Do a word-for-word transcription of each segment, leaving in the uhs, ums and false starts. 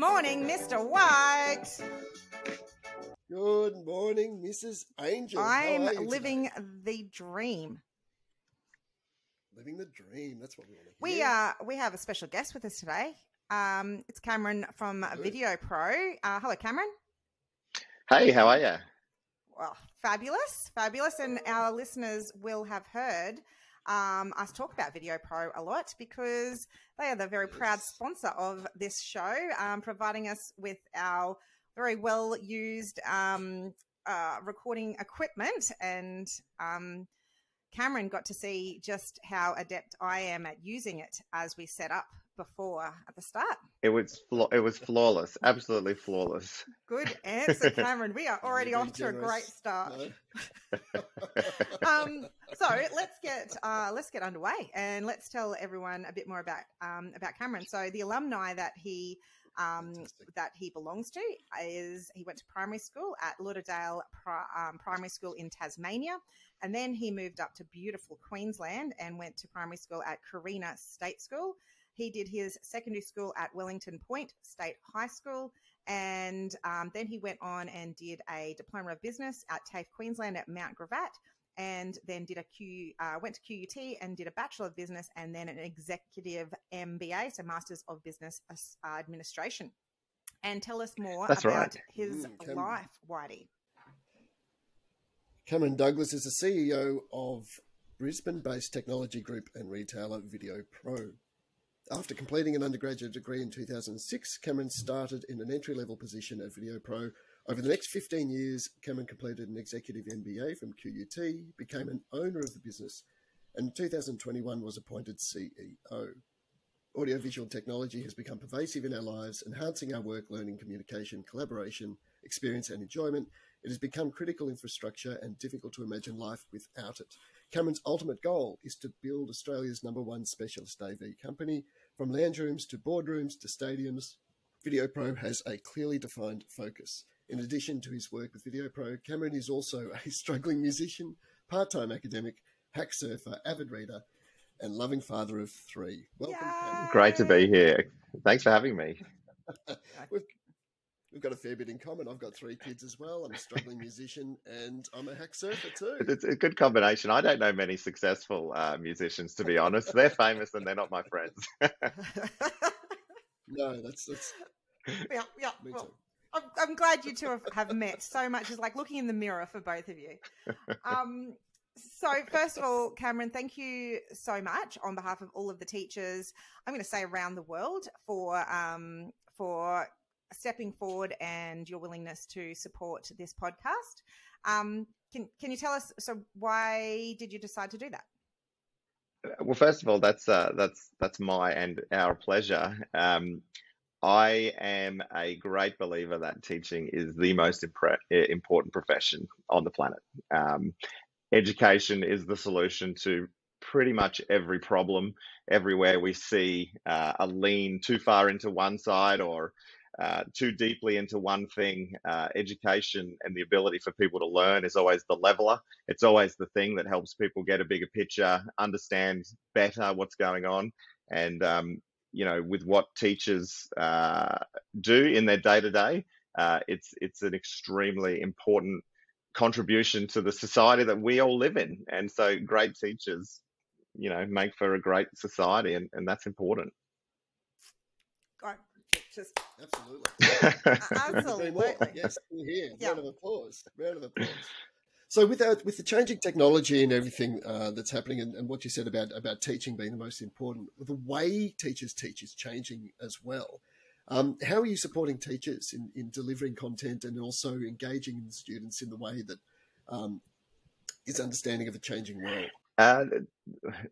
morning, Mister White. Good morning, Missus Angel. I'm living the dream. Living the dream. That's what we want to hear. We, uh, we have a special guest with us today. Um, it's Cameron from VideoPro. Uh, hello, Cameron. Hey, how are you? Well, fabulous, fabulous. And our listeners will have heard um, us talk about VideoPro a lot because they are the very yes. proud sponsor of this show, um, providing us with our very well-used um, uh, recording equipment. And um, Cameron got to see just how adept I am at using it as we set up before at the start. It was fla- it was flawless, absolutely flawless. Good answer, Cameron. We are already off to a great start. No. um, so let's get uh, let's get underway and let's tell everyone a bit more about um, about Cameron. So the alumni that he um, that he belongs to is he went to primary school at Lauderdale Pri- um, Primary School in Tasmania, and then he moved up to beautiful Queensland and went to primary school at Carina State School. He did his secondary school at Wellington Point State High School, and um, then he went on and did a Diploma of Business at TAFE Queensland at Mount Gravatt, and then did a Q, uh, went to Q U T and did a Bachelor of Business and then an Executive M B A, so Masters of Business Administration. And tell us more That's about right. his mm, Cameron, life, Whitey. Cameron Douglas is the C E O of Brisbane-based technology group and retailer VideoPro. After completing an undergraduate degree in two thousand six, Cameron started in an entry-level position at VideoPro. Over the next fifteen years, Cameron completed an executive M B A from Q U T, became an owner of the business, and in two thousand twenty-one was appointed C E O. Audiovisual technology has become pervasive in our lives, enhancing our work, learning, communication, collaboration, experience, and enjoyment. It has become critical infrastructure and difficult to imagine life without it. Cameron's ultimate goal is to build Australia's number one specialist A V company. From lounge rooms to boardrooms to stadiums, VideoPro has a clearly defined focus. In addition to his work with VideoPro, Cameron is also a struggling musician, part-time academic, hack surfer, avid reader, and loving father of three. Welcome, Yay! Cameron. Great to be here. Thanks for having me. We've, we've got a fair bit in common. I've got three kids as well. I'm a struggling musician and I'm a hack surfer too. It's a good combination. I don't know many successful uh, musicians, to be honest. They're famous and they're not my friends. No, that's... that's... Yeah, yeah. Me well, too. I'm, I'm glad you two have, have met. So much is like looking in the mirror for both of you. Um, so first of all, Cameron, thank you so much on behalf of all of the teachers, I'm going to say around the world, for um, for... stepping forward and your willingness to support this podcast. Um, can can you tell us, so why did you decide to do that? Well, first of all, that's uh, that's that's my and our pleasure. Um, I am a great believer that teaching is the most impre- important profession on the planet. Um, education is the solution to pretty much every problem. Everywhere we see uh, a lean too far into one side or Uh, too deeply into one thing, uh, education and the ability for people to learn is always the leveler. It's always the thing that helps people get a bigger picture, understand better what's going on. And, um, you know, with what teachers uh, do in their day-to-day, uh, it's it's an extremely important contribution to the society that we all live in. And so great teachers, you know, make for a great society, and, and that's important. All right. Just absolutely, absolutely. Yes, we're here. Yeah. Round of applause. Round of applause. So, with our, with the changing technology and everything uh, that's happening, and, and what you said about about teaching being the most important, the way teachers teach is changing as well. Um, how are you supporting teachers in, in delivering content and also engaging students in the way that um, is understanding of a changing world? Uh,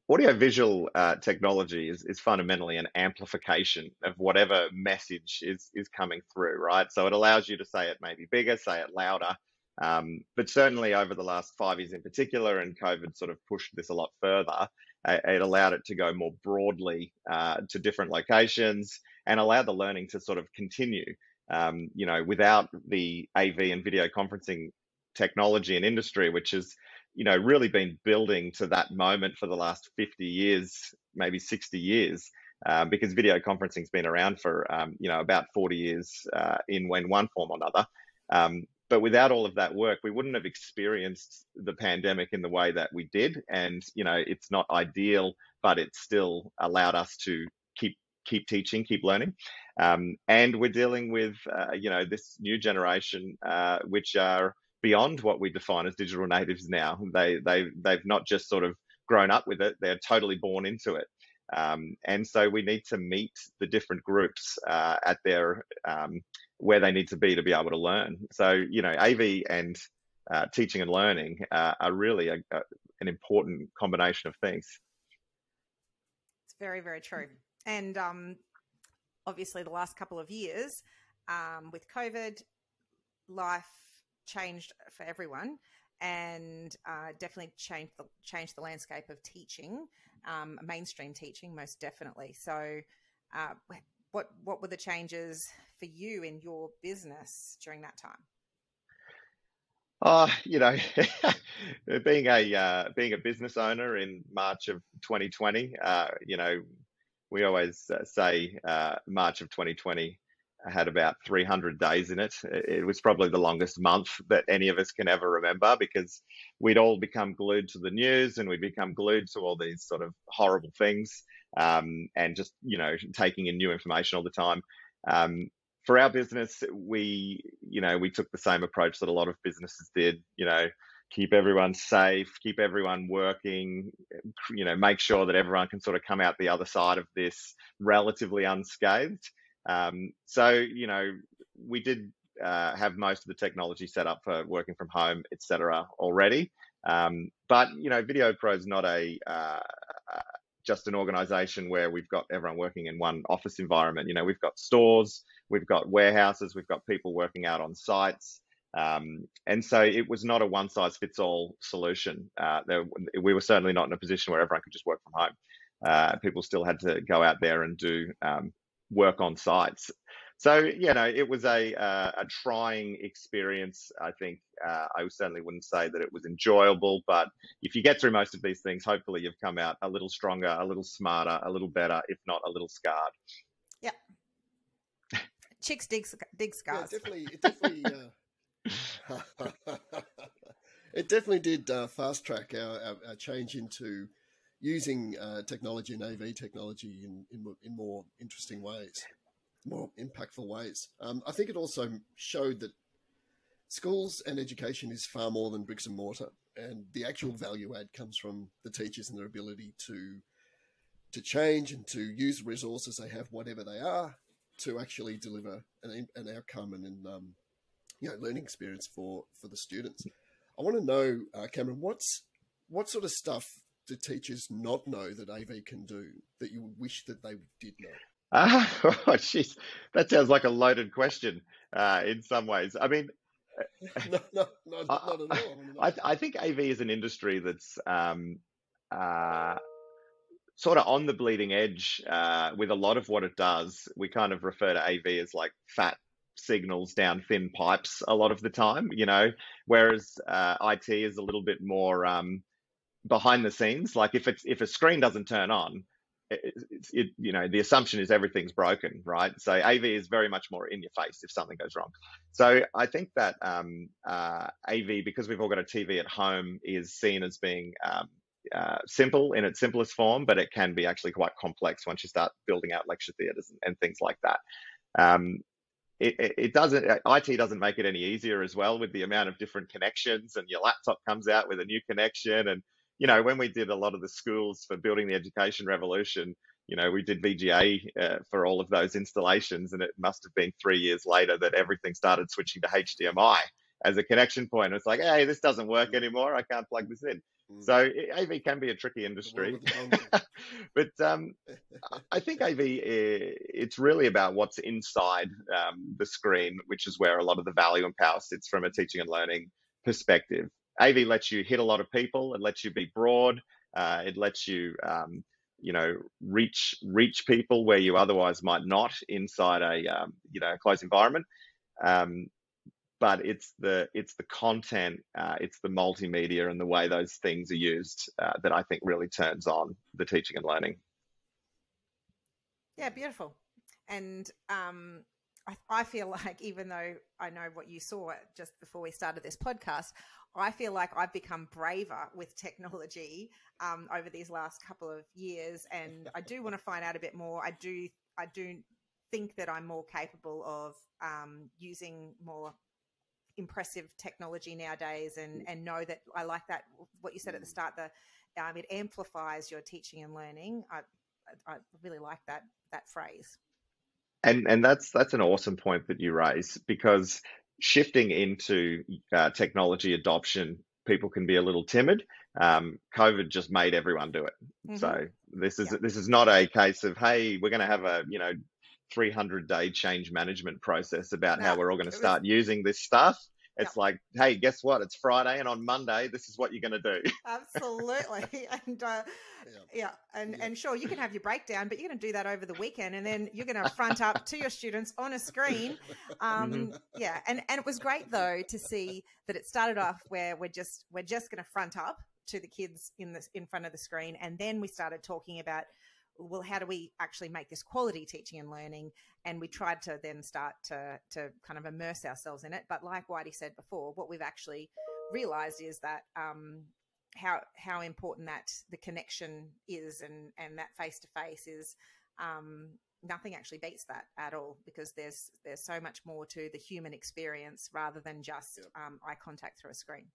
audiovisual uh, technology is, is fundamentally an amplification of whatever message is, is coming through, right? So it allows you to say it maybe bigger, say it louder. Um, but certainly over the last five years in particular, and COVID sort of pushed this a lot further, it, it allowed it to go more broadly uh, to different locations and allowed the learning to sort of continue. Um, you know, without the A V and video conferencing technology and industry, which is, you know, really been building to that moment for the last fifty years, maybe sixty years. um, because video conferencing's been around for um, you know about forty years uh, in when one form or another. Um, but without all of that work, we wouldn't have experienced the pandemic in the way that we did. And you know, it's not ideal, but it still allowed us to keep keep teaching, keep learning. Um, and we're dealing with uh, you know this new generation, uh, which are beyond what we define as digital natives now. They they they've not just sort of grown up with it; they're totally born into it. Um, and so we need to meet the different groups uh, at their um, where they need to be to be able to learn. So you know, A V and uh, teaching and learning uh, are really a, a, an important combination of things. It's very very true, and um, obviously the last couple of years um, with COVID, life changed for everyone, and uh, definitely changed the, changed the landscape of teaching, um, mainstream teaching, most definitely. So uh, what what were the changes for you in your business during that time? Oh, you know, being a uh, being a business owner in March of twenty twenty, uh, you know, we always say uh, March of twenty twenty had about three hundred days in it. It was probably the longest month that any of us can ever remember, because we'd all become glued to the news and we'd become glued to all these sort of horrible things, um, and just, you know, taking in new information all the time. Um, for our business, we, you know, we took the same approach that a lot of businesses did, you know, keep everyone safe, keep everyone working, you know, make sure that everyone can sort of come out the other side of this relatively unscathed. Um, so, you know, we did uh, have most of the technology set up for working from home, et cetera, already. Um, but, you know, VideoPro is not a uh, just an organization where we've got everyone working in one office environment. You know, we've got stores, we've got warehouses, we've got people working out on sites. Um, and so it was not a one size fits all solution. Uh, there, we were certainly not in a position where everyone could just work from home. Uh, people still had to go out there and do um, work on sites. So, you know, it was a uh, a trying experience. I think uh, I certainly wouldn't say that it was enjoyable, but if you get through most of these things, hopefully you've come out a little stronger, a little smarter, a little better, if not a little scarred. Yeah. Chicks dig, dig scars. Yeah, definitely. It definitely uh... it definitely did uh, fast track our, our, our change into using uh, technology and A V technology in, in in more interesting ways, more impactful ways. Um, I think it also showed that schools and education is far more than bricks and mortar, and the actual value add comes from the teachers and their ability to to change and to use resources they have, whatever they are, to actually deliver an, an outcome and an um, you know, learning experience for, for the students. I want to know, uh, Cameron, what's what sort of stuff do teachers not know that A V can do that you would wish that they did know? Ah, oh, jeez, that sounds like a loaded question uh, in some ways. I mean, no, no, no, not I, at all. I, I think A V is an industry that's um, uh, sort of on the bleeding edge uh, with a lot of what it does. We kind of refer to A V as like fat signals down thin pipes a lot of the time, you know, whereas uh, I T is a little bit more um, behind the scenes. Like if it's, if a screen doesn't turn on, it, it, you know, the assumption is everything's broken, right? So A V is very much more in your face if something goes wrong. So I think that um, uh, A V, because we've all got a T V at home, is seen as being um, uh, simple in its simplest form, but it can be actually quite complex once you start building out lecture theatres and, and things like that. Um, It, it, it doesn't, I T doesn't make it any easier as well, with the amount of different connections, and your laptop comes out with a new connection. And, you know, when we did a lot of the schools for building the education revolution, you know, we did V G A uh, for all of those installations, and it must have been three years later that everything started switching to H D M I as a connection point. It's like, hey, this doesn't work anymore. I can't plug this in. Mm. So it, A V can be a tricky industry. But um, I think A V, it's really about what's inside um, the screen, which is where a lot of the value and power sits from a teaching and learning perspective. A V lets you hit a lot of people. It lets you be broad. Uh, it lets you, um, you know, reach reach people where you otherwise might not inside a, um, you know, closed environment. Um, but it's the it's the content, uh, it's the multimedia and the way those things are used uh, that I think really turns on the teaching and learning. Yeah, beautiful. And um, I, I feel like, even though I know what you saw just before we started this podcast, I feel like I've become braver with technology um, over these last couple of years. And I do want to find out a bit more. I do, I do think that I'm more capable of um, using more impressive technology nowadays, and, and know that I like that, what you said at the start, the um, it amplifies your teaching and learning. I, I really like that that phrase. And and that's that's an awesome point that you raise, because shifting into uh, technology adoption, people can be a little timid. Um, COVID just made everyone do it. Mm-hmm. So this is yeah. this is not a case of, hey, we're going to have a you know three hundred day change management process about no, how we're all going to start was... using this stuff. It's yeah. like, hey, guess what? It's Friday, and on Monday, this is what you're going to do. Absolutely. And uh, yeah. yeah, and yeah. and sure, you can have your breakdown, but you're going to do that over the weekend, and then you're going to front up to your students on a screen. Um, yeah, and and it was great though to see that it started off where we're just we're just going to front up to the kids in the in front of the screen, and then we started talking about, well, how do we actually make this quality teaching and learning? And we tried to then start to to kind of immerse ourselves in it. But like Whitey said before, what we've actually realized is that um, how how important that the connection is, and, and that face-to-face is, um, nothing actually beats that at all, because there's, there's so much more to the human experience rather than just yeah. um, eye contact through a screen.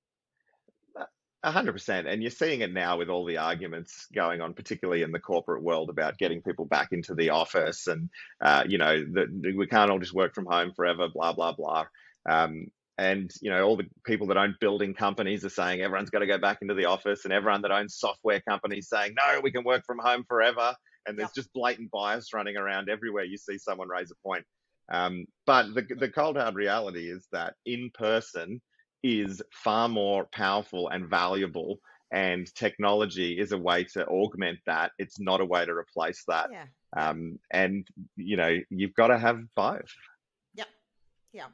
one hundred percent. And you're seeing it now with all the arguments going on, particularly in the corporate world, about getting people back into the office and, uh, you know, the, we can't all just work from home forever, blah, blah, blah. Um, and, you know, all the people that own building companies are saying everyone's got to go back into the office, and everyone that owns software companies saying, no, we can work from home forever. And there's yep. just blatant bias running around everywhere. You see someone raise a point. Um, but the, the cold, hard reality is that in person is far more powerful and valuable, and technology is a way to augment that. It's not a way to replace that. Yeah. Um, and, you know, you've got to have both. Yep. Yeah.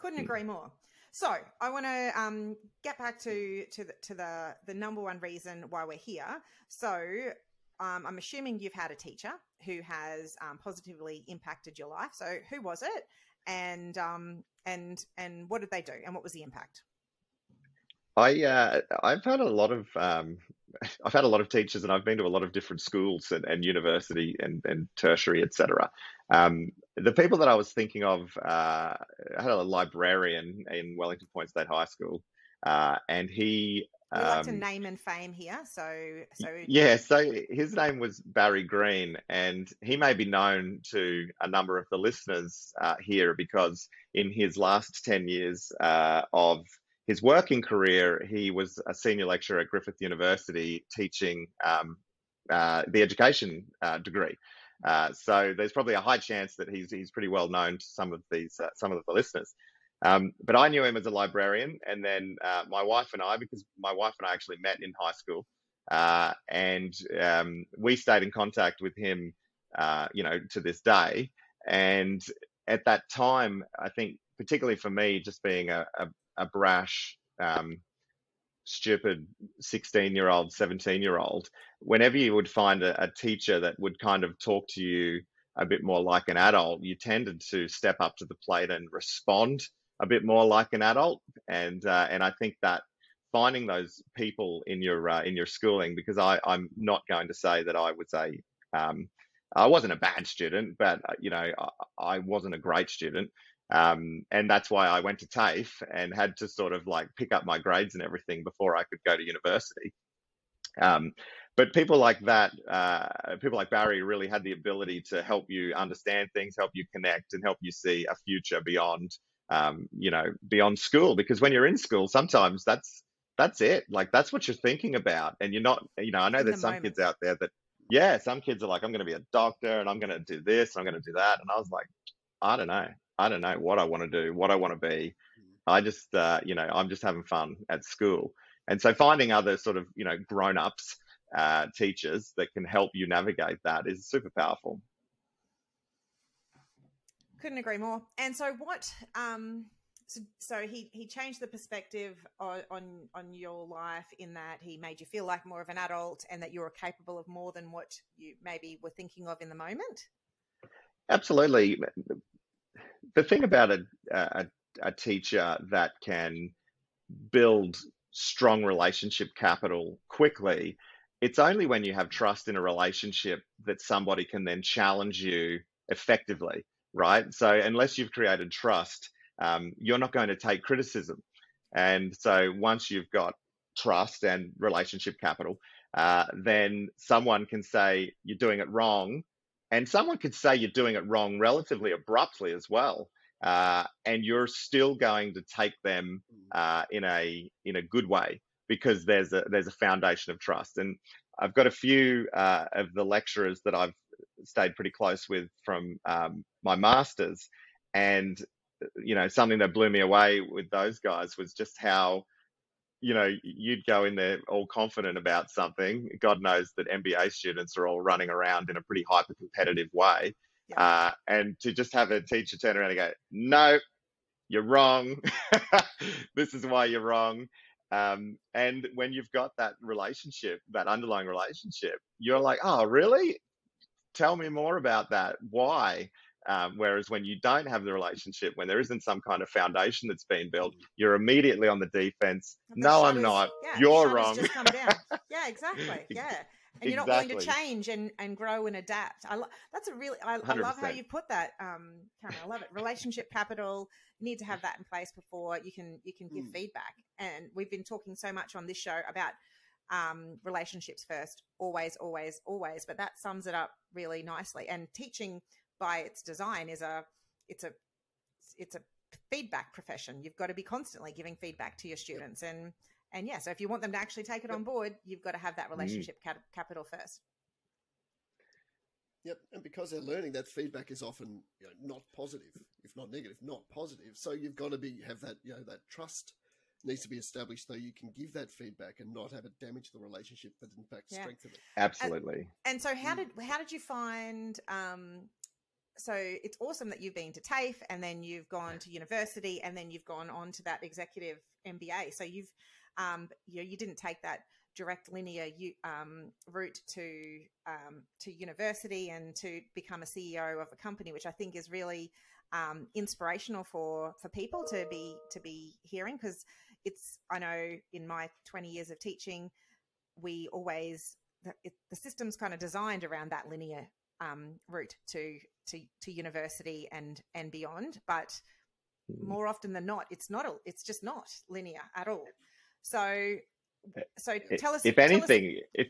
Couldn't agree more. So I want to um, get back to to the, to the the number one reason why we're here. So um, I'm assuming you've had a teacher who has um, positively impacted your life. So who was it? And um, and and what did they do? And what was the impact? I uh, I've had a lot of um, I've had a lot of teachers, and I've been to a lot of different schools and, and university and, and tertiary, et cetera. Um, the people that I was thinking of, uh, I had a librarian in Wellington Point State High School, uh, and he. We um, like to name and fame here, so so yeah. So his name was Barry Green, and he may be known to a number of the listeners uh, here, because in his last ten years uh, of his working career, he was a senior lecturer at Griffith University teaching um, uh, the education uh, degree. Uh, so there's probably a high chance that he's he's pretty well known to some of these uh, some of the listeners. Um, but I knew him as a librarian, and then uh, my wife and I, because my wife and I actually met in high school, uh, and um, we stayed in contact with him, uh, you know, to this day. And at that time, I think particularly for me, just being a, a, a brash, um, stupid sixteen-year-old, seventeen-year-old, whenever you would find a, a teacher that would kind of talk to you a bit more like an adult, you tended to step up to the plate and respond a bit more like an adult, and uh, and I think that finding those people in your uh, in your schooling, because I I'm not going to say that I was a um, I wasn't a bad student, but you know I, I wasn't a great student, um, and that's why I went to TAFE and had to sort of like pick up my grades and everything before I could go to university. Um, but people like that, uh, people like Barry really had the ability to help you understand things, help you connect, and help you see a future beyond. Um, you know, beyond school, because when you're in school, sometimes that's that's it. Like that's what you're thinking about, and you're not. You know, I know in there's the some moment. Kids out there that, yeah, some kids are like, I'm going to be a doctor, and I'm going to do this, and I'm going to do that, and I was like, I don't know, I don't know what I want to do, what I want to be. I just, uh, you know, I'm just having fun at school, and so finding other sort of, you know, grown-ups uh, teachers that can help you navigate that is super powerful. Couldn't agree more. And so what, um, so, so he, he changed the perspective on, on, on your life, in that he made you feel like more of an adult, and that you were capable of more than what you maybe were thinking of in the moment. Absolutely. The thing about a, a, a teacher that can build strong relationship capital quickly, it's only when you have trust in a relationship that somebody can then challenge you effectively, right? So unless you've created trust, um, you're not going to take criticism. And so once you've got trust and relationship capital, uh, then someone can say you're doing it wrong. And someone could say you're doing it wrong relatively abruptly as well. Uh, and you're still going to take them uh, in a in a good way, because there's a there's a foundation of trust. And I've got a few uh, of the lecturers that I've stayed pretty close with from um, my masters, and you know, something that blew me away with those guys was just how, you know, you'd go in there all confident about something. God knows that M B A students are all running around in a pretty hyper competitive way. Yeah. Uh, and to just have a teacher turn around and go, no, you're wrong. This is why you're wrong. Um, and when you've got that relationship, that underlying relationship, you're like, oh, really? Tell me more about that. Why? Um, whereas when you don't have the relationship, when there isn't some kind of foundation that's been built, you're immediately on the defense. The no, I'm not. Yeah, you're wrong. Just come down. Yeah, exactly. Yeah. And you're exactly. not willing to change and, and grow and adapt. I lo- that's a really, I, I love how you put that, um, Cameron. I love it. Relationship capital. You need to have that in place before you can you can give mm. feedback. And we've been talking so much on this show about um, relationships first, always, always, always. But that sums it up really nicely. And teaching by its design is a it's a it's a feedback profession. You've got to be constantly giving feedback to your students, and. And yeah, so if you want them to actually take it on board, you've got to have that relationship mm. cap- capital first. Yep. And because they're learning, that feedback is often, you know, not positive, if not negative, not positive. So you've got to be have that, you know, that trust needs to be established so you can give that feedback and not have it damage the relationship, but in fact yeah. strengthen it. Absolutely. And, and so how mm. did how did you find um, so it's awesome that you've been to TAFE and then you've gone to university and then you've gone on to that executive M B A. So you've Um, you know, you didn't take that direct linear um, route to um, to university and to become a C E O of a company, which I think is really um, inspirational for, for people to be to be hearing, because it's I know in my twenty years of teaching, we always the, it, the system's kind of designed around that linear um, route to, to to university and and beyond. But more often than not, it's not it's just not linear at all. So, so tell us. If anything, us... if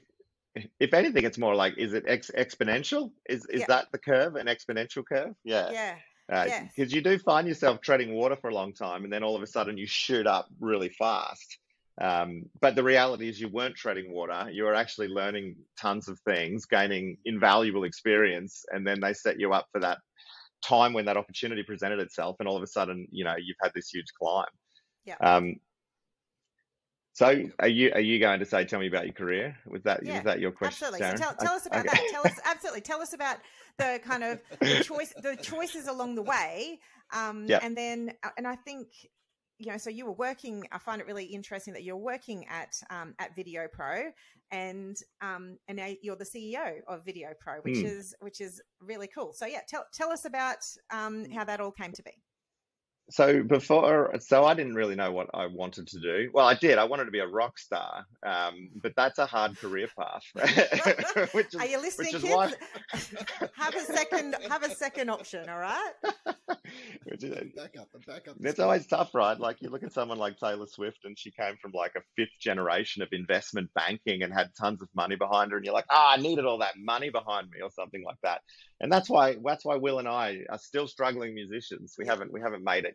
if anything, it's more like, is it ex- exponential? Is is yeah. that the curve, an exponential curve? Yeah, yeah, uh, yeah. Because you do find yourself treading water for a long time, and then all of a sudden you shoot up really fast. Um, but the reality is, you weren't treading water. You were actually learning tons of things, gaining invaluable experience, and then they set you up for that time when that opportunity presented itself, and all of a sudden, you know, you've had this huge climb. Yeah. Um, So are you are you going to say, tell me about your career? Was that yeah, was that your question? Absolutely. Darren? So tell, tell us about okay. that. Tell us absolutely. Tell us about the kind of the choice the choices along the way. Um yep. and then and I think, you know, so you were working, I find it really interesting that you're working at um at VideoPro, and um and now you're the C E O of VideoPro, which mm. is which is really cool. So yeah, tell tell us about um how that all came to be. So before, so I didn't really know what I wanted to do. Well, I did. I wanted to be a rock star, um, but that's a hard career path. Which is, are you listening, kids? Why... have a second. Have a second option. All right. Which is, back up. Back up. It's always tough, right? Like you look at someone like Taylor Swift, and she came from like a fifth generation of investment banking and had tons of money behind her, and you're like, ah, oh, I needed all that money behind me, or something like that. And that's why that's why Will and I are still struggling musicians. We haven't we haven't made it.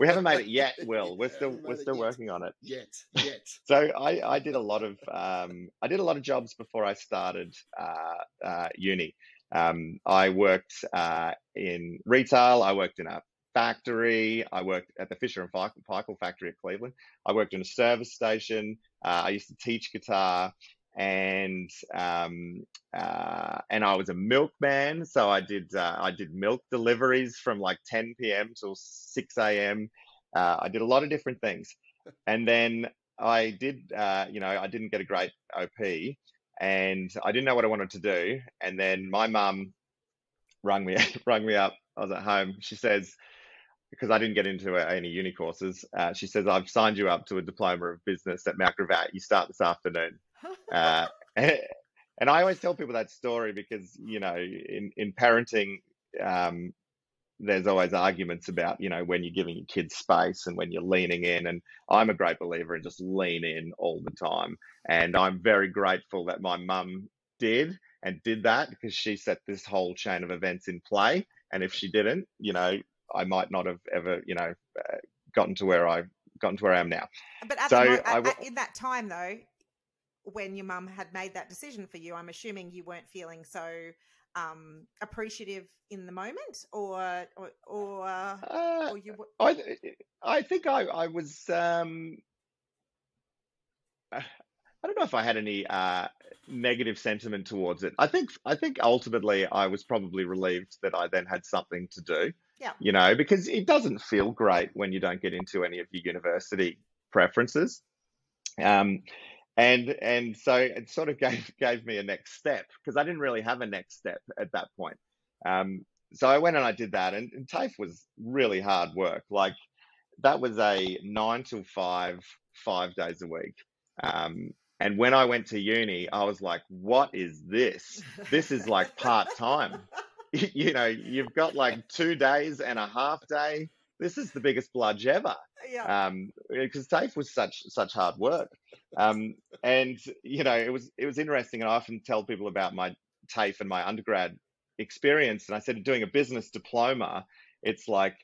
We haven't made it yet, Will. We're still we're still working on it. Yet, yet. So I, I did a lot of um I did a lot of jobs before I started uh, uh, uni. Um, I worked uh, in retail. I worked in a factory. I worked at the Fisher and Paykel factory at Cleveland. I worked in a service station. Uh, I used to teach guitar. And um, uh, and I was a milkman, so I did uh, I did milk deliveries from like ten p.m. till six a.m. Uh, I did a lot of different things, and then I did uh, you know I didn't get a great O P, and I didn't know what I wanted to do. And then my mum rung me rung me up. I was at home. She says, because I didn't get into any uni courses, uh, she says, I've signed you up to a diploma of business at Mount Gravatt. You start this afternoon. Uh, and, and I always tell people that story because, you know, in, in parenting, um, there's always arguments about, you know, when you're giving your kids space and when you're leaning in. And I'm a great believer in just lean in all the time. And I'm very grateful that my mum did and did that, because she set this whole chain of events in play. And if she didn't, you know, I might not have ever, you know, uh, gotten to where I've gotten to where I am now. But at so the, at, I w- in that time, though, when your mum had made that decision for you, I'm assuming you weren't feeling so um, appreciative in the moment, or or, or, uh, or you. W- I I think I I was. Um, I don't know if I had any uh, negative sentiment towards it. I think I think ultimately I was probably relieved that I then had something to do. Yeah. You know, because it doesn't feel great when you don't get into any of your university preferences. Um, and and so it sort of gave gave me a next step, because I didn't really have a next step at that point. Um, so I went and I did that, and, and TAFE was really hard work. Like, that was a nine till five, five days a week. Um, and when I went to uni, I was like, what is this? This is like part-time. You know, you've got like two days and a half day. This is the biggest bludge ever. Yeah. Um, because TAFE was such such hard work. Um, and you know, it was it was interesting. And I often tell people about my TAFE and my undergrad experience. And I said, doing a business diploma, it's like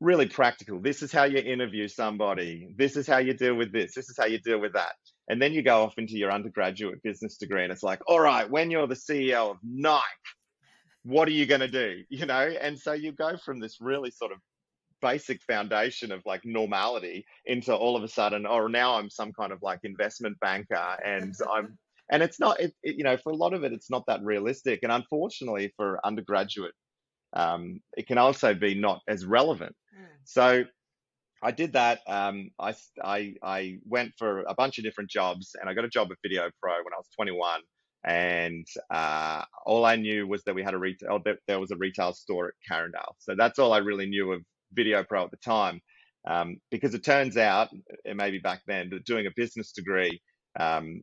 really practical. This is how you interview somebody. This is how you deal with this. This is how you deal with that. And then you go off into your undergraduate business degree, and it's like, all right, when you're the C E O of Nike, what are you going to do? You know, and so you go from this really sort of basic foundation of like normality into all of a sudden, oh, now I'm some kind of like investment banker, and I'm, and it's not, it, it, you know, for a lot of it, it's not that realistic. And unfortunately for undergraduate, um, it can also be not as relevant. Mm. So I did that. Um, I, I, I went for a bunch of different jobs, and I got a job at VideoPro when I was twenty-one. And uh, all I knew was that we had a retail, that there was a retail store at Carondale. So that's all I really knew of VideoPro at the time, um, because it turns out, it may be back then, but doing a business degree um,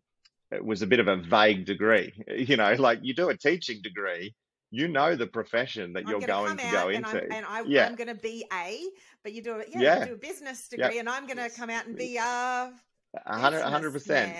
it was a bit of a vague degree. You know, like you do a teaching degree, you know the profession that I'm you're going to go and into. I'm, and I, yeah. I'm going to be a, but you do a, yeah, yeah. You do a business degree, yep. And I'm going to come out and be a... one hundred percent.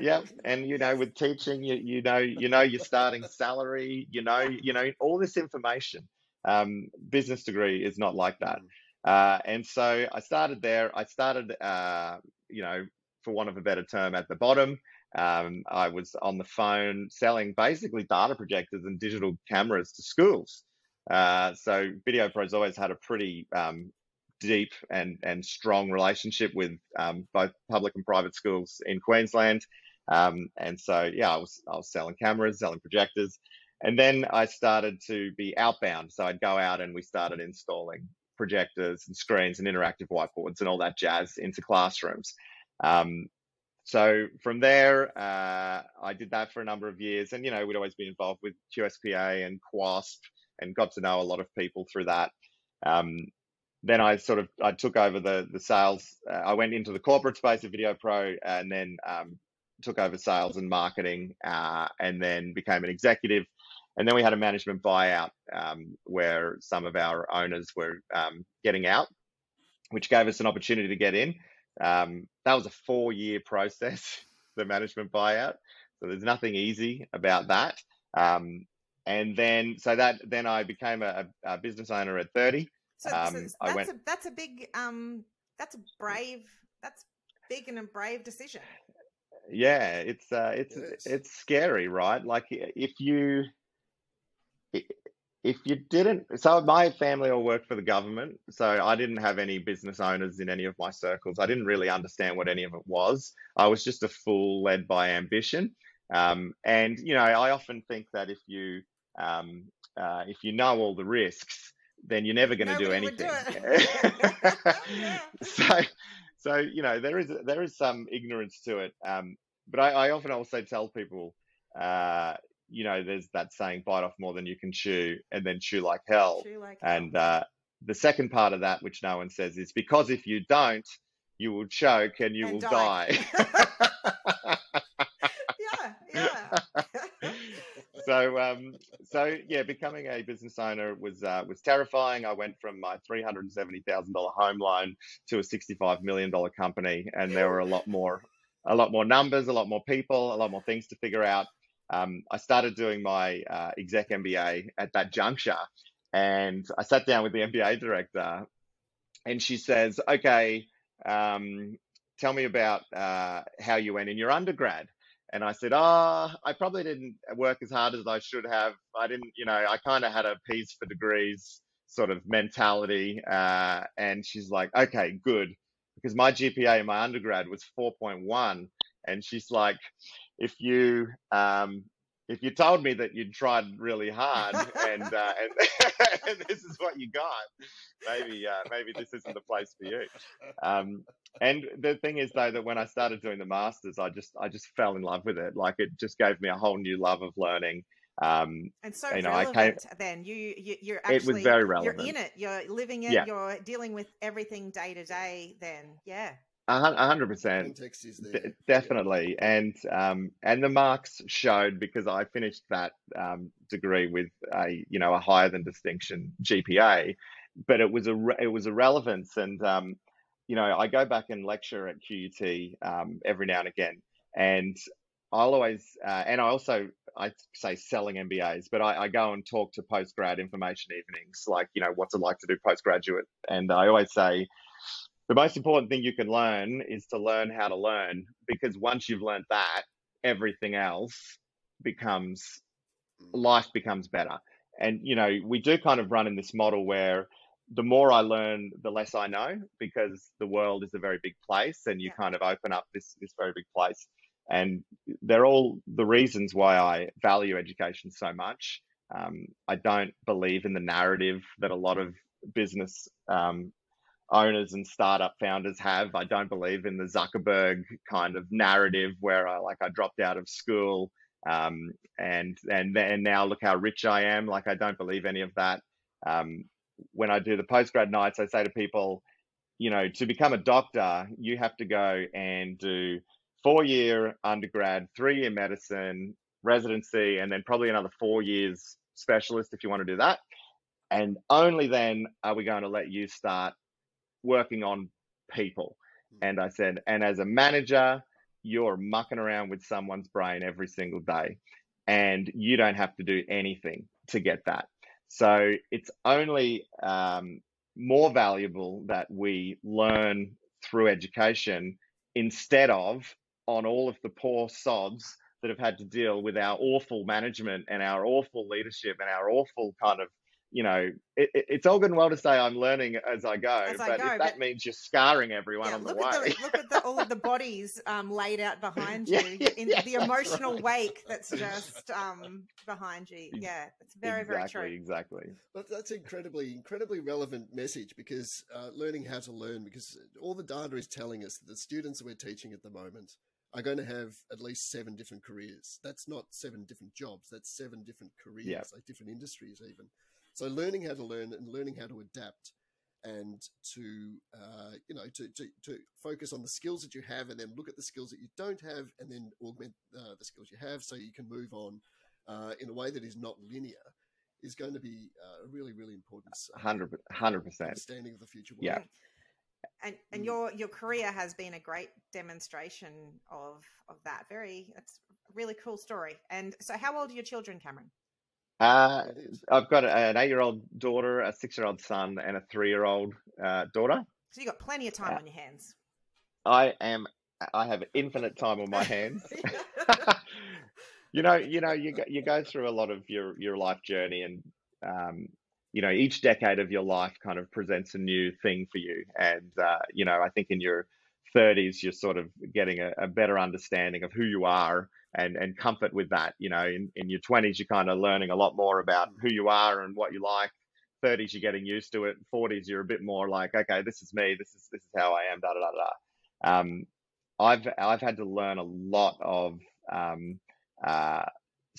Yeah. And, you know, with teaching, you, you know, you know, your starting salary, you know, you know, all this information. Um, business degree is not like that. Uh, and so I started there. I started, uh, you know, for want of a better term, at the bottom. Um, I was on the phone selling basically data projectors and digital cameras to schools. Uh, so VideoPro's always had a pretty, um, deep and and strong relationship with um, both public and private schools in Queensland, um, and so yeah, I was I was selling cameras, selling projectors, and then I started to be outbound. So I'd go out and we started installing projectors and screens and interactive whiteboards and all that jazz into classrooms. Um, so from there, uh, I did that for a number of years, and you know, we'd always be involved with Q S P A and QASP, and got to know a lot of people through that. Um, Then I sort of, I took over the the sales. Uh, I went into the corporate space of VideoPro, and then um, took over sales and marketing, uh, and then became an executive. And then we had a management buyout um, where some of our owners were um, getting out, which gave us an opportunity to get in. Um, that was a four-year process, the management buyout. So there's nothing easy about that. Um, and then, so that then I became a, a business owner at thirty. So, um, so that's, I went, a, that's a big, um, that's a brave, that's big and a brave decision. Yeah, it's uh, it's it it's scary, right? Like if you if you didn't, so my family all worked for the government, so I didn't have any business owners in any of my circles. I didn't really understand what any of it was. I was just a fool led by ambition, um, and you know, I often think that if you um, uh, if you know all the risks, then you're never going to do anything. Do so, so you know, there is there is some ignorance to it. Um, but I, I often also tell people, uh, you know, there's that saying, bite off more than you can chew, and then chew like hell. Chew like hell. And uh, the second part of that, which no one says, is because if you don't, you will choke and you and will die. die. yeah, yeah. so, um, so yeah, becoming a business owner was uh, was terrifying. I went from my three hundred and seventy thousand dollar home loan to a sixty-five million dollar company, and there were a lot more, a lot more numbers, a lot more people, a lot more things to figure out. Um, I started doing my uh, exec M B A at that juncture, and I sat down with the M B A director, and she says, "Okay, um, tell me about uh, how you went in your undergrad." And I said, "Ah, oh, I probably didn't work as hard as I should have. I didn't, you know, I kind of had a P's for degrees sort of mentality." Uh, and she's like, "Okay, good," because my G P A in my undergrad was four point one, and she's like, "If you um, if you told me that you'd tried really hard and uh, and, and this is what you got, maybe uh, maybe this isn't the place for you." Um, and the thing is, though, that when I started doing the masters, I just I just fell in love with it. Like, it just gave me a whole new love of learning. Um, and so you know, relevant. I came, then you, you you're actually it was very relevant. You're in it. You're living it. Yeah. You're dealing with everything day to day. Then yeah. A hundred percent, definitely, and um, and the marks showed because I finished that um, degree with a you know a higher than distinction G P A, but it was a it was a relevance, and um, you know I go back and lecture at Q U T um, every now and again, and I'll always uh, and I also I say selling M B As, but I, I go and talk to postgrad information evenings, like you know what's it like to do postgraduate, and I always say, the most important thing you can learn is to learn how to learn, because once you've learned that, everything else becomes, life becomes better. And, you know, we do kind of run in this model where the more I learn, the less I know, because the world is a very big place and you yeah. kind of open up this, this very big place. And they're all the reasons why I value education so much. Um, I don't believe in the narrative that a lot of business um owners and startup founders have. I don't believe in the Zuckerberg kind of narrative where I like I dropped out of school um, and and and now look how rich I am. Like, I don't believe any of that. Um, when I do the postgrad nights, I say to people, you know, to become a doctor, you have to go and do four year undergrad, three year medicine, residency, and then probably another four years specialist if you want to do that. And only then are we going to let you start working on people. And I said, and as a manager, you're mucking around with someone's brain every single day, and you don't have to do anything to get that. So it's only um, more valuable that we learn through education instead of on all of the poor sods that have had to deal with our awful management and our awful leadership and our awful kind of you know, it, it, it's all good and well to say I'm learning as I go, as I but go, if that but, means you're scarring everyone yeah, on the look way. At the, look at the, all of the bodies um, laid out behind you, yeah, in yeah, the emotional right. wake that's just um, behind you. Yeah, it's very, exactly, very true. Exactly, well, that's incredibly, incredibly relevant message, because uh, learning how to learn, because all the data is telling us that the students we're teaching at the moment are going to have at least seven different careers. That's not seven different jobs. That's seven different careers, yeah. like different industries even. So learning how to learn and learning how to adapt and to, uh, you know, to, to, to focus on the skills that you have, and then look at the skills that you don't have, and then augment uh, the skills you have so you can move on uh, in a way that is not linear, is going to be a uh, really, really important one hundred percent understanding of the future world. Yeah. And and your your career has been a great demonstration of of that. Very, that's a really cool story. And so how old are your children, Cameron? Uh, I've got an eight-year-old daughter, a six-year-old son, and a three-year-old uh, daughter. So you've got plenty of time uh, on your hands. I am. I have infinite time on my hands. you know, you know, you go, you go through a lot of your, your life journey, and um, you know, each decade of your life kind of presents a new thing for you. And uh, you know, I think in your thirties, you're sort of getting a, a better understanding of who you are. And, and comfort with that, you know, in, in your twenties, you're kind of learning a lot more about who you are and what you like. Thirties, you're getting used to it. Forties, you're a bit more like, okay, this is me. This is, this is how I am. Da, da, da, da. Um, I've, I've had to learn a lot of um, uh,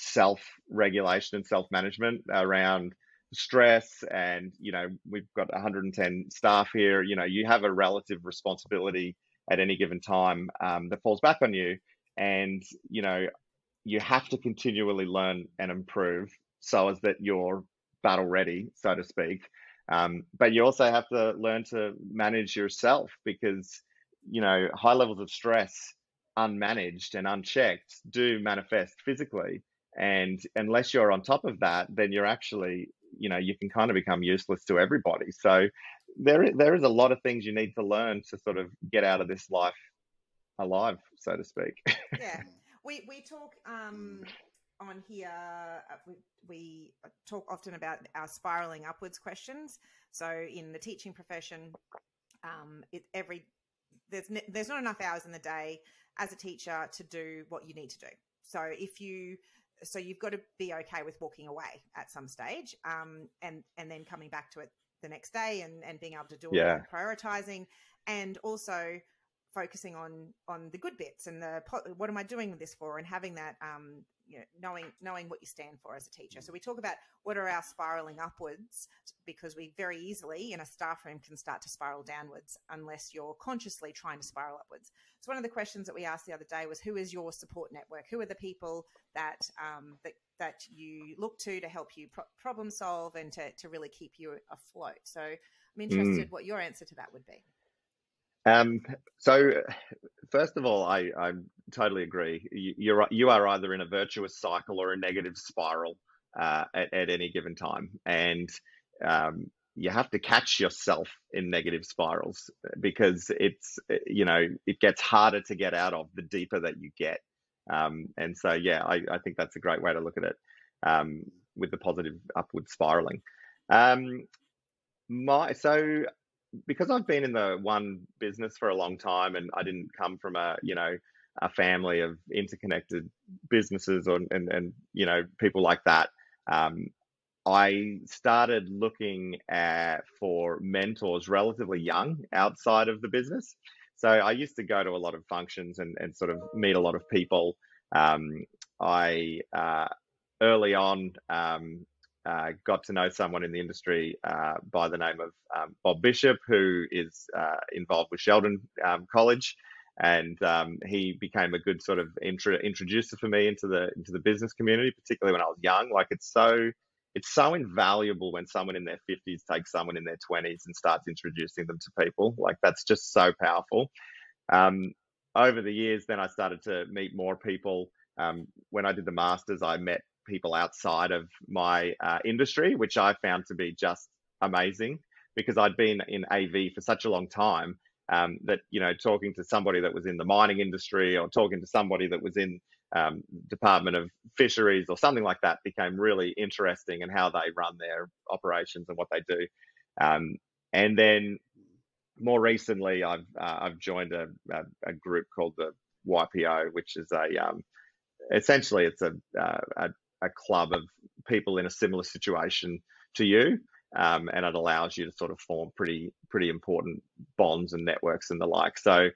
self-regulation and self-management around stress. And, you know, we've got one hundred and ten staff here. You know, you have a relative responsibility at any given time um, that falls back on you. And, you know, you have to continually learn and improve so as that you're battle ready, so to speak. Um, but you also have to learn to manage yourself, because, you know, high levels of stress unmanaged and unchecked do manifest physically. And unless you're on top of that, then you're actually, you know, you can kind of become useless to everybody. So there, there is a lot of things you need to learn to sort of get out of this life alive, so to speak. Yeah. We, we talk um, on here, we, we talk often about our spiraling upwards questions. So in the teaching profession, um, it, every there's there's not enough hours in the day as a teacher to do what you need to do. So if you so you've got to be okay with walking away at some stage, um, and and then coming back to it the next day and, and being able to do all yeah. that prioritizing, and also focusing on on the good bits and the what am I doing this for, and having that um, you know, knowing knowing what you stand for as a teacher. So we talk about what are our spiraling upwards, because we very easily in a staff room can start to spiral downwards unless you're consciously trying to spiral upwards. So one of the questions that we asked the other day was, who is your support network? Who are the people that um, that that you look to to help you pro- problem solve and to to really keep you afloat? So I'm interested mm. what your answer to that would be. Um, so first of all, I, I totally agree. You, you're, you are either in a virtuous cycle or a negative spiral, uh, at, at any given time. And, um, you have to catch yourself in negative spirals, because it's, you know, it gets harder to get out of the deeper that you get. Um, and so, yeah, I, I think that's a great way to look at it, um, with the positive upward spiraling. Um, my, so because I've been in the one business for a long time, and I didn't come from a, you know, a family of interconnected businesses or, and, and, you know, people like that. Um, I started looking at, for mentors relatively young outside of the business. So I used to go to a lot of functions and, and sort of meet a lot of people. Um, I, uh, early on, um, Uh, got to know someone in the industry uh, by the name of um, Bob Bishop, who is uh, involved with Sheldon um, College, and um, he became a good sort of intro- introducer for me into the into the business community, particularly when I was young. Like it's so it's so invaluable when someone in their fifties takes someone in their twenties and starts introducing them to people. Like that's just so powerful. Um, over the years, then I started to meet more people. Um, when I did the masters, I met people outside of my uh, industry, which I found to be just amazing, because I'd been in A V for such a long time um, that, you know, talking to somebody that was in the mining industry or talking to somebody that was in um, Department of Fisheries or something like that became really interesting, and in how they run their operations and what they do. Um, and then more recently, I've uh, I've joined a, a, a group called the Y P O, which is a um, essentially it's a, uh, a a club of people in a similar situation to you. Um, and it allows you to sort of form pretty, pretty important bonds and networks and the like. So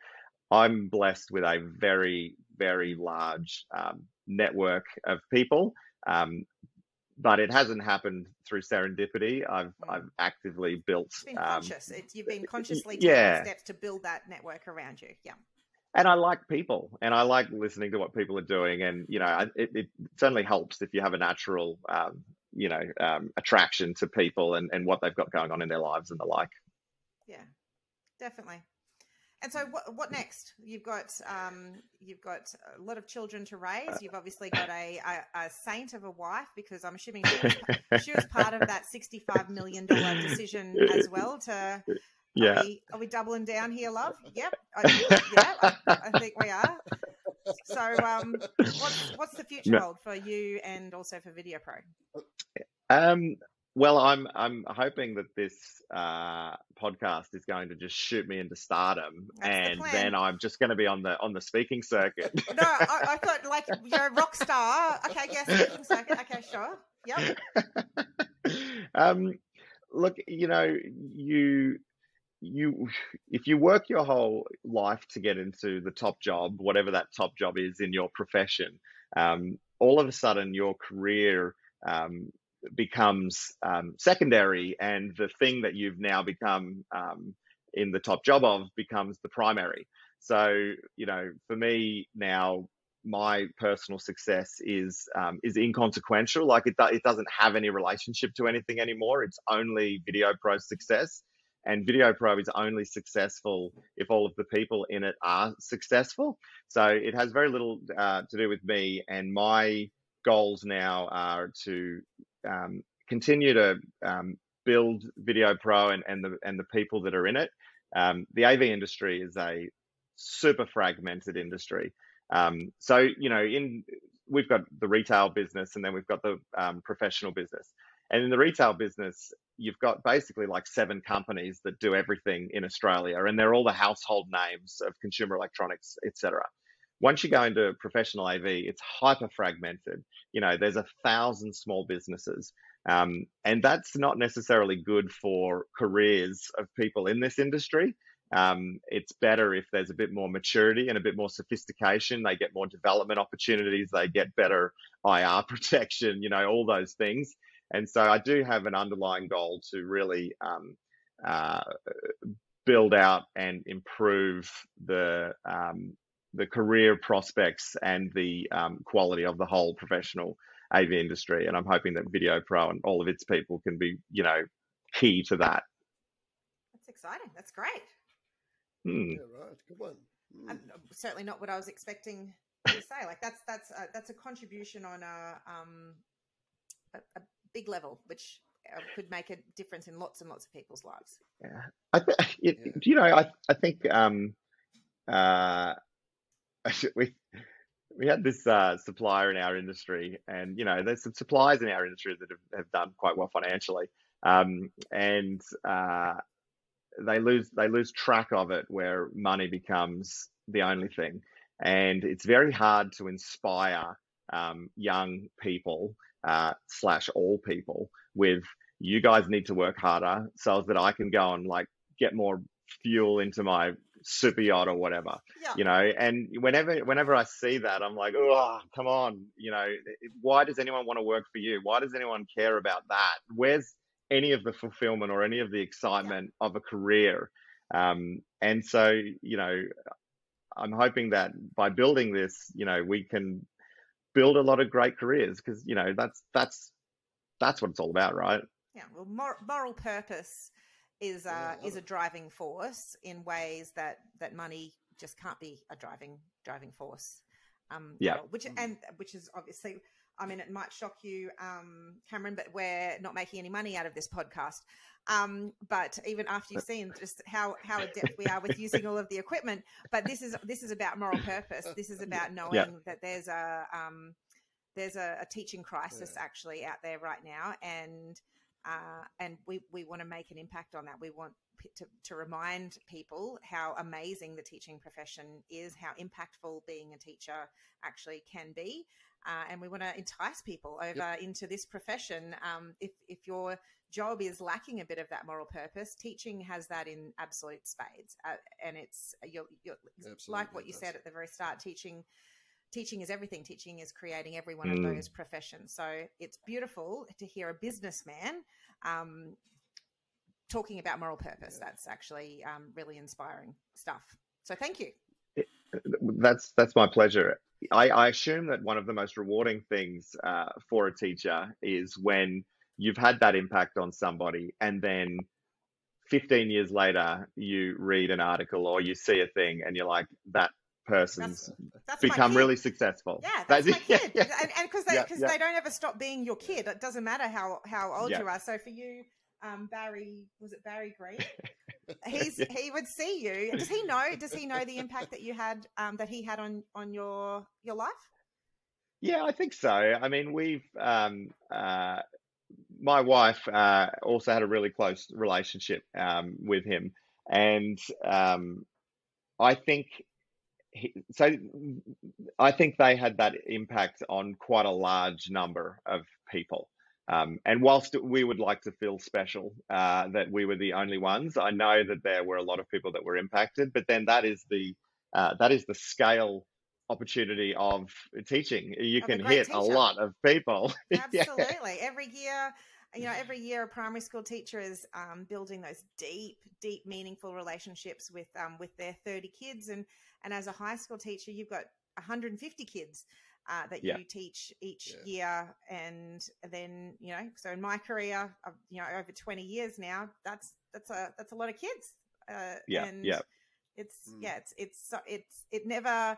I'm blessed with a very, very large um, network of people, um, but it hasn't happened through serendipity. I've, mm. I've actively built. It's been um, conscious. It's, you've been consciously taking yeah. steps to build that network around you. Yeah. And I like people, and I like listening to what people are doing. And, you know, it, it certainly helps if you have a natural, um, you know, um, attraction to people and, and what they've got going on in their lives and the like. Yeah, definitely. And so what, what next? You've got um, you've got a lot of children to raise. You've obviously got a, a, a saint of a wife, because I'm assuming she was, she was part of that sixty-five million dollars decision as well to... Yeah. Are we, are we doubling down here, love? Yep. I, yeah, I, I think we are. So, um, what's what's the future hold for you, and also for VideoPro? Um, well, I'm I'm hoping that this uh, podcast is going to just shoot me into stardom. That's and the plan. Then I'm just going to be on the on the speaking circuit. No, I, I thought like you're a rock star. Okay, yes, speaking circuit. Okay, sure. Yep. Um, look, you know, you. You, if you work your whole life to get into the top job, whatever that top job is in your profession, um, all of a sudden your career um, becomes um, secondary, and the thing that you've now become um, in the top job of becomes the primary. So, you know, for me now, my personal success is um, is inconsequential. Like it, do, it doesn't have any relationship to anything anymore. It's only VideoPro's success, and VideoPro is only successful if all of the people in it are successful. So it has very little uh, to do with me, and my goals now are to um, continue to um, build VideoPro and, and the and the people that are in it. Um, the A V industry is a super fragmented industry. Um, so, you know, in we've got the retail business, and then we've got the um, professional business. And in the retail business, you've got basically like seven companies that do everything in Australia, and they're all the household names of consumer electronics, et cetera. Once you go into professional A V, it's hyper fragmented. You know, there's a thousand small businesses, um, and that's not necessarily good for careers of people in this industry. Um, it's better if there's a bit more maturity and a bit more sophistication. They get more development opportunities. They get better I R protection, you know, all those things. And so I do have an underlying goal to really um, uh, build out and improve the um, the career prospects and the um, quality of the whole professional A V industry. And I'm hoping that VideoPro and all of its people can be, you know, key to that. That's exciting. That's great. Hmm. Yeah, right. Good one. Hmm. Um, certainly not what I was expecting to say. Like that's that's a, that's a contribution on a um a, a big level, which could make a difference in lots and lots of people's lives. Yeah, I th- it, yeah. you know, I I think um uh we we had this uh, supplier in our industry, and you know, there's some suppliers in our industry that have, have done quite well financially, um and uh. They lose they lose track of it, where money becomes the only thing, and it's very hard to inspire um, young people uh, slash all people with, you guys need to work harder so that I can go and like get more fuel into my super yacht or whatever, yeah. you know. And whenever whenever I see that, I'm like, oh, come on, you know, why does anyone want to work for you? Why does anyone care about that? Where's any of the fulfillment or any of the excitement yeah. of a career? Um, and so, you know, I'm hoping that by building this, you know, we can build a lot of great careers, because, you know, that's, that's, that's what it's all about. Right. Yeah. Well, mor- moral purpose is, uh, yeah. is a driving force in ways that, that money just can't be a driving, driving force. Um, yeah. Which, and which is obviously, I mean, it might shock you, um, Cameron, but we're not making any money out of this podcast. Um, but even after you've seen just how, how adept we are with using all of the equipment, but this is this is about moral purpose. This is about knowing yeah. that there's a um, there's a, a teaching crisis yeah. actually out there right now, and uh, and we, we want to make an impact on that. We want to, to remind people how amazing the teaching profession is, how impactful being a teacher actually can be. Uh, and we want to entice people over yep. into this profession. Um, if if your job is lacking a bit of that moral purpose, teaching has that in absolute spades. Uh, and it's you're, you're like what you does. said at the very start. Teaching, teaching is everything. Teaching is creating every one mm. of those professions. So it's beautiful to hear a businessman um, talking about moral purpose. Yeah. That's actually um, really inspiring stuff. So thank you. It, that's that's my pleasure. I, I assume that one of the most rewarding things uh, for a teacher is when you've had that impact on somebody, and then fifteen years later, you read an article or you see a thing and you're like, that person's that's, that's become really successful. Yeah, that's, that's my kid. Yeah, yeah. And because they, yeah, yeah. they don't ever stop being your kid. It doesn't matter how, how old yeah. you are. So for you, um, Barry, was it Barry Green? He's yeah. he would see you. Does he know? Does he know the impact that you had um, that he had on on your your life? Yeah, I think so. I mean, we've um, uh, my wife uh, also had a really close relationship um, with him, and um, I think he, so. I think they had that impact on quite a large number of people. Um, and whilst we would like to feel special uh, that we were the only ones, I know that there were a lot of people that were impacted. But then that is the uh, that is the scale opportunity of teaching. You of can hit teacher. a lot of people. Absolutely. Yeah. Every year, you know, every year a primary school teacher is um, building those deep, deep, meaningful relationships with um, with their thirty kids. And, and as a high school teacher, you've got one hundred fifty kids uh, that yeah. you teach each yeah. year. And then, you know, so in my career, I've, you know, over twenty years now, that's, that's a, that's a lot of kids. Uh, yeah. And yeah. it's, mm. yeah, it's, it's, it's, it never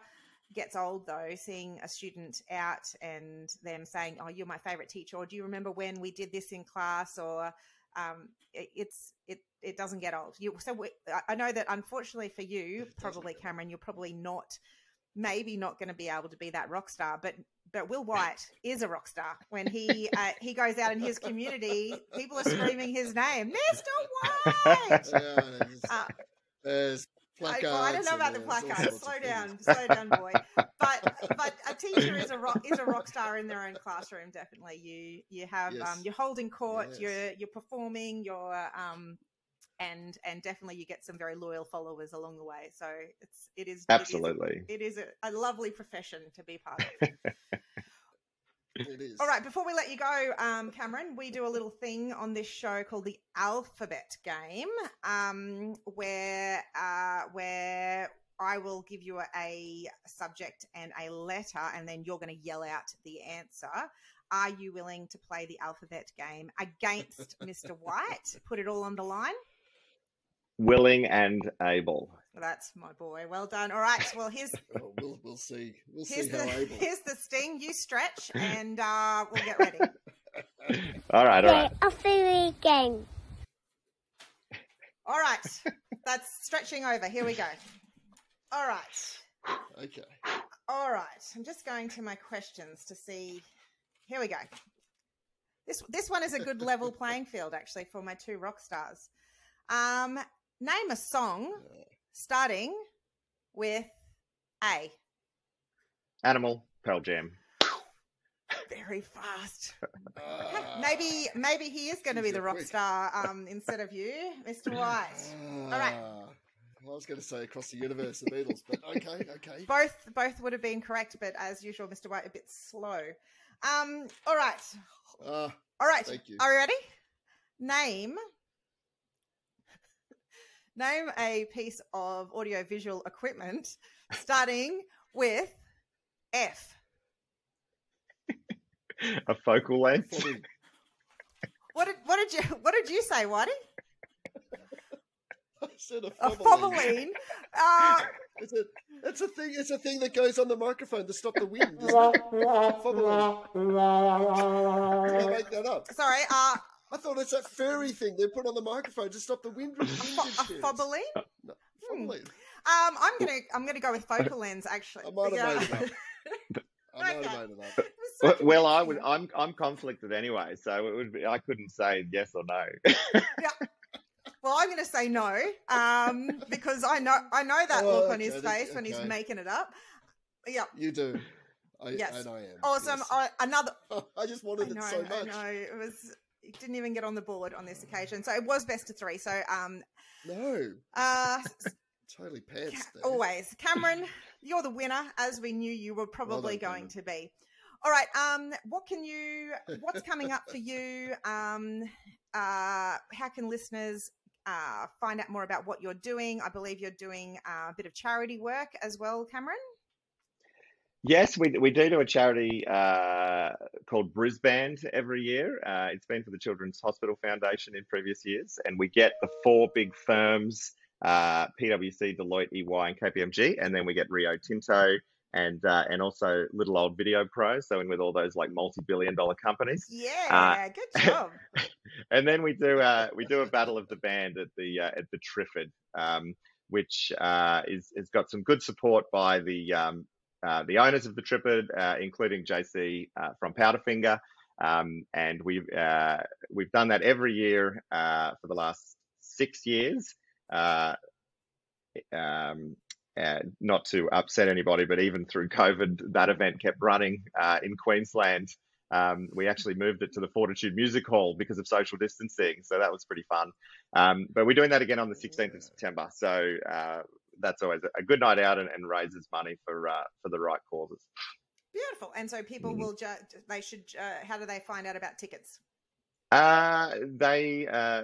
gets old though, seeing a student out and them saying, "Oh, you're my favorite teacher," or "Do you remember when we did this in class?" Or um, it, it's it it doesn't get old. You, so we, I know that unfortunately for you, probably Cameron, you're probably not, maybe not going to be able to be that rock star, but but Will White is a rock star. When he uh, he goes out in his community, people are screaming his name, "Mister White." Yeah, there's, uh, there's placards. I, well, I don't know about the placards. Slow down, slow down, boy. But but a teacher is a rock is a rock star in their own classroom. Definitely, you you have yes. um, you're holding court, yes. you're you're performing, you're um and and definitely you get some very loyal followers along the way. So it's it is absolutely it is, it is a, a lovely profession to be part of. It is. All right, before we let you go, um, Cameron, we do a little thing on this show called the Alphabet Game, um, where uh, where I will give you a, a subject and a letter, and then you're going to yell out the answer. Are you willing to play the Alphabet Game against Mister White? Put it all on the line. Willing and able. That's my boy. Well done. All right. Well, here's oh, we'll, we'll see. We'll see how the, able. Here's the sting. You stretch, and uh, we'll get ready. all right. All right. Off we go. All right. That's stretching over. Here we go. All right. Okay. All right. I'm just going to my questions to see. Here we go. This this one is a good level playing field actually for my two rock stars. Um, name a song. Starting with A. Animal, Pearl Jam. Very fast. Okay. Maybe maybe he is going to be the rock star um, instead of you, Mister White. All right. Well, I was going to say Across the Universe, the Beatles, but okay, okay. Both both would have been correct, but as usual, Mister White, a bit slow. Um. All right. Uh, All right. Thank you. Are you ready? Name... Name a piece of audiovisual equipment starting with F. A focal length. What did what did you what did you say, Whitey? I said a fobeline. Uh, it's a it's a thing it's a thing that goes on the microphone to stop the wind. I make that up. Sorry, uh I thought it's that furry thing they put on the microphone to stop the wind. wind a fobeline? No, hmm. um, I'm gonna I'm gonna go with focal lens actually. I might have made it up. I might have made it up. So well, well, I would. I'm I'm conflicted anyway, so it would be. I couldn't say yes or no. Yeah. Well, I'm gonna say no, um, because I know I know that oh, look okay, on his face okay. when he's making it up. Yeah. You do. I, yes. And I am. Awesome. Yes. I, another. I just wanted I know, it so much. I know. It was. Didn't even get on the board on this occasion, so it was best of three. So, um, no, uh, totally pants. Ca- always, Cameron, you're the winner, as we knew you were probably well done, going Cameron. to be. All right, um, what can you? What's coming up for you? Um, uh, how can listeners uh, find out more about what you're doing? I believe you're doing a bit of charity work as well, Cameron. Yes, we we do do a charity uh, called Brisband every year. Uh, it's been for the Children's Hospital Foundation in previous years, and we get the four big firms, uh, P W C, Deloitte, E Y, and K P M G, and then we get Rio Tinto and uh, and also little old VideoPro, so in with all those like multi-billion dollar companies. Yeah, uh, good job. And then we do uh, we do a battle of the band at the uh, at the Triffid, um, which uh, is has got some good support by the um, Uh, the owners of the Triffid, uh, including J C uh, from Powderfinger, um, and we've uh, we've done that every year uh, for the last six years. Uh, um, uh, not to upset anybody, but even through COVID, that event kept running uh, in Queensland. Um, we actually moved it to the Fortitude Music Hall because of social distancing, so that was pretty fun. Um, but we're doing that again on the sixteenth of September. So. Uh, that's always a good night out, and, and raises money for uh, for the right causes. Beautiful. And so people mm-hmm. will ju- they should uh, how do they find out about tickets? Uh, they uh,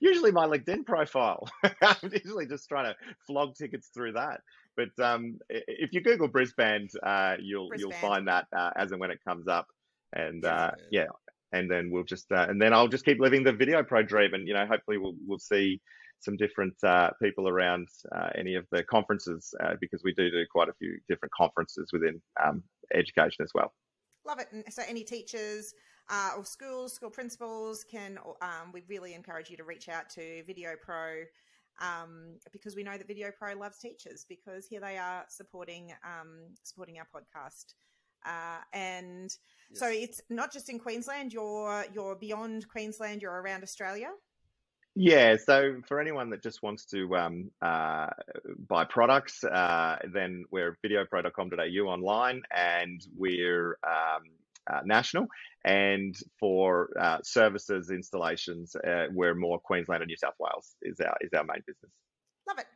usually my LinkedIn profile. I'm usually just trying to flog tickets through that. But um, if you Google Brisbane, uh, you'll Brisbane. you'll find that uh, as and when it comes up, and uh, yeah, and then we'll just uh, and then I'll just keep living the VideoPro dream, and you know, hopefully we'll we'll see some different uh, people around uh, any of the conferences uh, because we do do quite a few different conferences within um, education as well. Love it. And so any teachers uh, or schools, school principals can, um, we really encourage you to reach out to VideoPro, um, because we know that VideoPro loves teachers, because here they are supporting um, supporting our podcast. Uh, and yes. So it's not just in Queensland, you're you're beyond Queensland, you're around Australia. Yeah, so for anyone that just wants to um, uh, buy products, uh, then we're videopro dot com dot a u online, and we're um, uh, national. And for uh, services, installations, uh, we're more Queensland and New South Wales is our is our main business. Love it.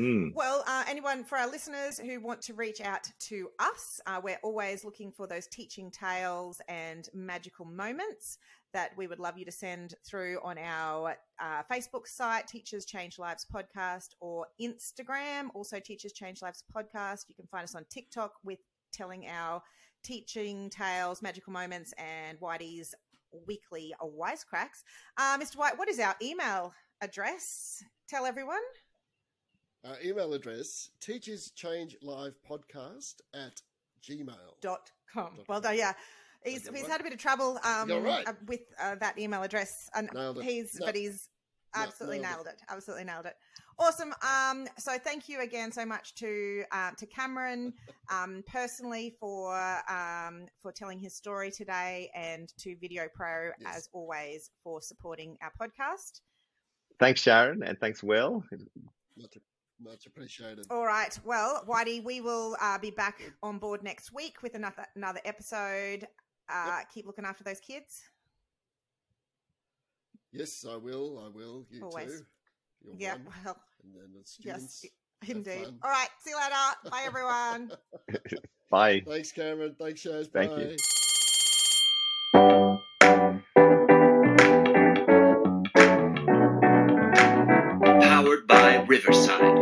Mm. Well, uh, anyone for our listeners who want to reach out to us, uh, we're always looking for those teaching tales and magical moments that we would love you to send through on our uh, Facebook site, Teachers Change Lives Podcast, or Instagram, also Teachers Change Lives Podcast. You can find us on TikTok with telling our teaching tales, magical moments, and Whitey's weekly wisecracks. Uh, Mister White, what is our email address? Tell everyone. Our email address, teachers change live podcast at gmail dot com. Well done, yeah. He's, he's had a bit of trouble um, right. with uh, that email address, and he's no. but he's absolutely no, nailed, nailed it. it. Absolutely nailed it. Awesome. Um, so thank you again so much to uh, to Cameron um, personally for um, for telling his story today, and to VideoPro yes. as always for supporting our podcast. Thanks, Sharon, and thanks, Will. Much, much appreciated. All right. Well, Whitey, we will uh, be back on board next week with another another episode. Uh, yep. Keep looking after those kids. Yes, I will. I will. You Always. too. You're yeah. One. Well. And then the students. Yes, indeed. All right. See you later. Bye, everyone. Bye. Thanks, Cameron. Thanks, Shaz. Thank Bye. you. Powered by Riverside.